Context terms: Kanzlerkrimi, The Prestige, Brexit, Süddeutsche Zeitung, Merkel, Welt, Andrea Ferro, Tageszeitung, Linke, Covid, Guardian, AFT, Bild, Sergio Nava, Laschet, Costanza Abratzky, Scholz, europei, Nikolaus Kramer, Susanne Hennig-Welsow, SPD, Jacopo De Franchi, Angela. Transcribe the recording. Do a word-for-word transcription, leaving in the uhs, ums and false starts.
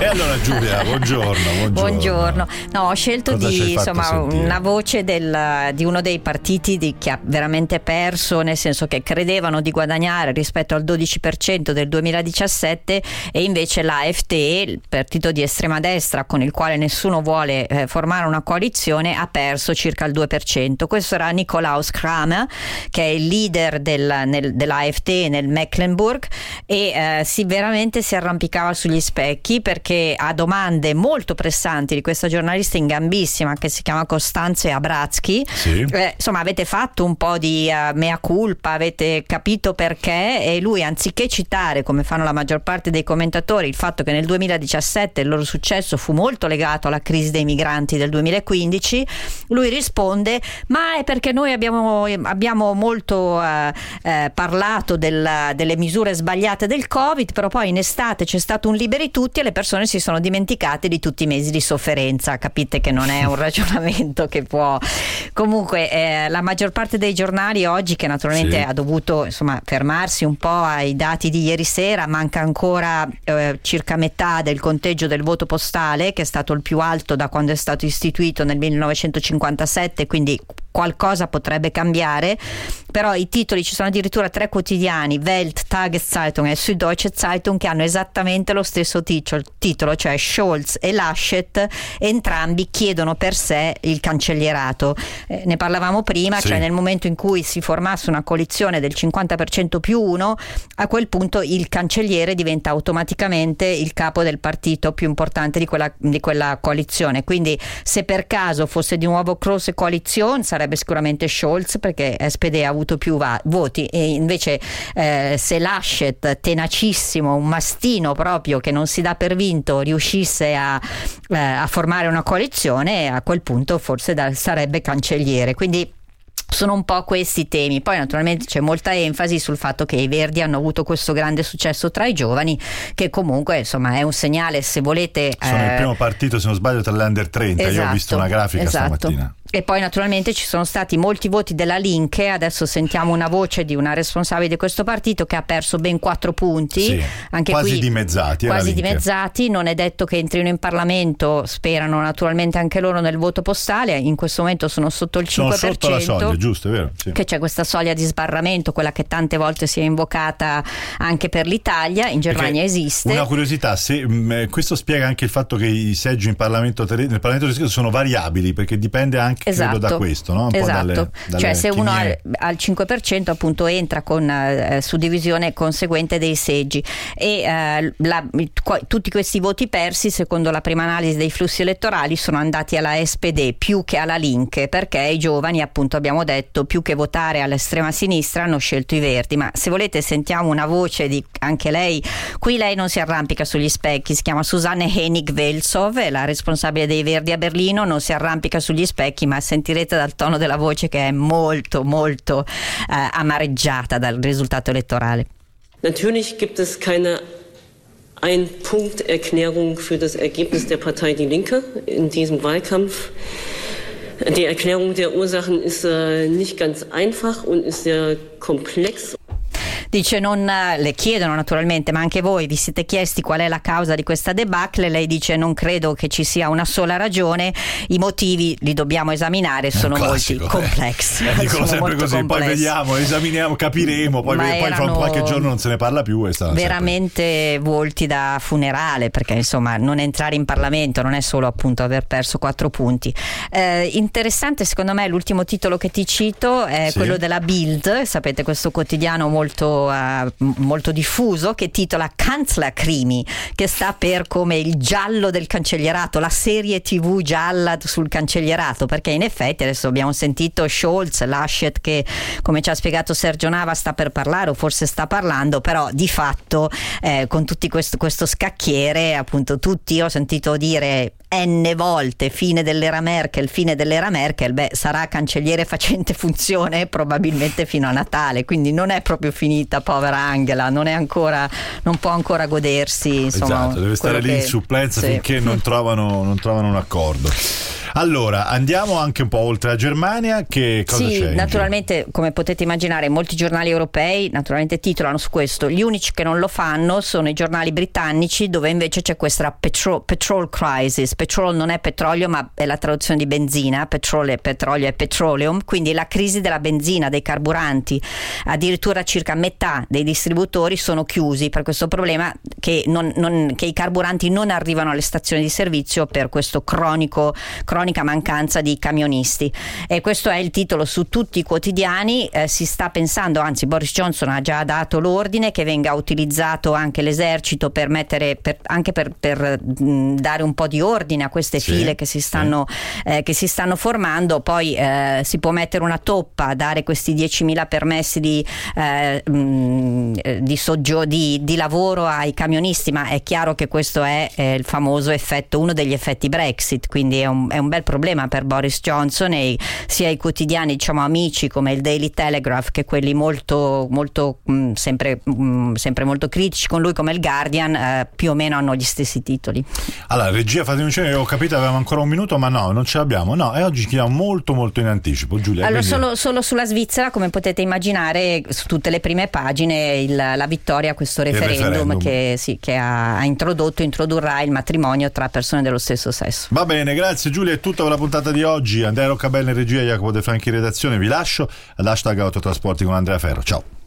E allora Giulia, buongiorno. Buongiorno. buongiorno. No, ho scelto Cosa di insomma una voce del, di uno dei partiti di, che ha veramente perso, nel senso che credevano di guadagnare rispetto al dodici per cento del duemiladiciassette e invece l'A F T, il partito di estrema destra con il quale nessuno vuole eh, formare una coalizione, ha perso circa il due per cento. Questo era Nikolaus Kramer, che è il leader del, nel, dell'A F T nel Mecklenburg, e eh, si veramente si arrampicava sugli specchi, perché a domande molto pressanti di questa giornalista in gambissima che si chiama Costanza Abratzky, sì. eh, insomma avete fatto un po' di uh, mea culpa, avete capito perché, e lui, anziché citare come fanno la maggior parte dei commentatori il fatto che nel duemiladiciassette il loro successo fu molto legato alla crisi dei migranti del duemilaquindici, lui risponde: ma è perché noi abbiamo, abbiamo molto uh, eh, parlato del, delle misure sbagliate del Covid, però poi in estate c'è stato un liberi tutti e le persone si sono dimenticate di tutti i mesi di sofferenza. Capite che non è un ragionamento che può... Comunque eh, la maggior parte dei giornali oggi, che naturalmente sì. ha dovuto insomma fermarsi un po' ai dati di ieri sera, manca ancora eh, circa metà del conteggio del voto postale, che è stato il più alto da quando è stato istituito nel millenovecentocinquantasette, quindi qualcosa potrebbe cambiare. Però i titoli, ci sono addirittura tre quotidiani, Welt, Tageszeitung e Süddeutsche Zeitung, che hanno esattamente lo stesso titolo, cioè Scholz e Laschet entrambi chiedono per sé il cancellierato. Eh, ne parlavamo prima, sì. cioè nel momento in cui si formasse una coalizione del cinquanta per cento più uno, a quel punto il cancelliere diventa automaticamente il capo del partito più importante di quella, di quella coalizione. Quindi se per caso fosse di nuovo grosse coalizione, sarebbe sicuramente Scholz, perché S P D ha avuto più va- voti, e invece eh, se Laschet, tenacissimo, un mastino proprio che non si dà per vinto, riuscisse a, eh, a formare una coalizione, a quel punto forse da- sarebbe cancelliere. Quindi sono un po' questi temi. Poi naturalmente c'è molta enfasi sul fatto che i Verdi hanno avuto questo grande successo tra i giovani, che comunque insomma è un segnale, se volete. Sono eh... il primo partito, se non sbaglio, tra le under trenta, esatto, io ho visto una grafica esatto. stamattina. E poi naturalmente ci sono stati molti voti della Linke. Adesso sentiamo una voce di una responsabile di questo partito, che ha perso ben quattro punti, sì, anche quasi qui, dimezzati quasi dimezzati. Non è detto che entrino in Parlamento, sperano naturalmente anche loro nel voto postale. In questo momento sono sotto il cinque per cento, sono sotto la soglia, giusto, è vero, sì. che c'è questa soglia di sbarramento, quella che tante volte si è invocata anche per l'Italia, in Germania perché esiste. Una curiosità, se, mh, questo spiega anche il fatto che i seggi in Parlamento nel Parlamento tedesco sono variabili, perché dipende anche Esatto. credo da questo, no? Un esatto. po' dalle, dalle cioè se uno al, al cinque per cento appunto entra con eh, suddivisione conseguente dei seggi, e eh, la, qu- tutti questi voti persi, secondo la prima analisi dei flussi elettorali, sono andati alla S P D più che alla Linke, perché i giovani, appunto abbiamo detto, più che votare all'estrema sinistra hanno scelto i Verdi. Ma se volete sentiamo una voce di anche lei, qui lei non si arrampica sugli specchi, si chiama Susanne Hennig-Welsow, è la responsabile dei Verdi a Berlino, non si arrampica sugli specchi, ma sentirete dal tono della voce che è molto molto eh, amareggiata dal risultato elettorale. Natürlich gibt es keine Ein-Punkt-Erklärung für das Ergebnis der Partei Die Linke in diesem Wahlkampf. Die Erklärung der Ursachen ist äh, nicht ganz einfach und ist sehr komplex. Dice, non le chiedono naturalmente, ma anche voi vi siete chiesti qual è la causa di questa debacle. Lei dice: non credo che ci sia una sola ragione, i motivi li dobbiamo esaminare, sono classico, molti complessi. Eh, dicono sempre così, complessi. Poi vediamo, esaminiamo, capiremo, poi, poi fra qualche giorno non se ne parla più. È veramente sempre volti da funerale, perché insomma non entrare in Parlamento non è solo appunto aver perso quattro punti. Eh, interessante secondo me l'ultimo titolo che ti cito, è sì. quello della Bild, sapete, questo quotidiano molto molto diffuso, che titola Kanzlerkrimi, che sta per come il giallo del cancellierato, la serie tv gialla sul cancellierato, perché in effetti adesso abbiamo sentito Scholz, Laschet, che come ci ha spiegato Sergio Nava sta per parlare, o forse sta parlando, però di fatto eh, con tutti questo, questo scacchiere, appunto tutti, ho sentito dire n volte fine dell'era Merkel, fine dell'era Merkel, beh sarà cancelliere facente funzione probabilmente fino a Natale, quindi non è proprio finita, povera Angela, non è ancora, non può ancora godersi insomma, esatto, deve stare lì che... in supplenza, sì. finché non trovano, non trovano un accordo. Allora, andiamo anche un po' oltre la Germania, che cosa sì, c'è? Sì, naturalmente, come potete immaginare, molti giornali europei naturalmente titolano su questo. Gli unici che non lo fanno sono i giornali britannici, dove invece c'è questa petrol, petrol crisis. Petrol non è petrolio, ma è la traduzione di benzina, petrolio è petrolio è petroleum, quindi la crisi della benzina, dei carburanti. Addirittura circa metà dei distributori sono chiusi per questo problema, che, non, non, che i carburanti non arrivano alle stazioni di servizio per questo cronico cronica mancanza di camionisti. E questo è il titolo su tutti i quotidiani. Eh, si sta pensando, anzi Boris Johnson ha già dato l'ordine che venga utilizzato anche l'esercito per mettere per, anche per, per mh, dare un po' di ordine a queste sì, file che si stanno sì. eh, che si stanno formando. Poi eh, si può mettere una toppa, dare questi diecimila permessi di eh, mh, di, soggio, di di lavoro ai camionisti, ma è chiaro che questo è eh, il famoso effetto, uno degli effetti Brexit, quindi è un, è un bel problema per Boris Johnson, e sia i quotidiani diciamo amici come il Daily Telegraph che quelli molto molto mh, sempre mh, sempre molto critici con lui come il Guardian eh, più o meno hanno gli stessi titoli. Allora, regia, fatemi un cenno, ho capito, avevamo ancora un minuto ma no, non ce l'abbiamo, no, e oggi chiamo molto molto in anticipo, Giulia. Allora, quindi... solo, solo sulla Svizzera, come potete immaginare, su tutte le prime pagine il, la vittoria a questo referendum, referendum. che, sì, che ha, ha introdotto introdurrà il matrimonio tra persone dello stesso sesso. Va bene, grazie Giulia, è tutto per la puntata di oggi. Andrea Roccabella in regia, Jacopo De Franchi in redazione, vi lascio ad hashtag autotrasporti con Andrea Ferro, ciao.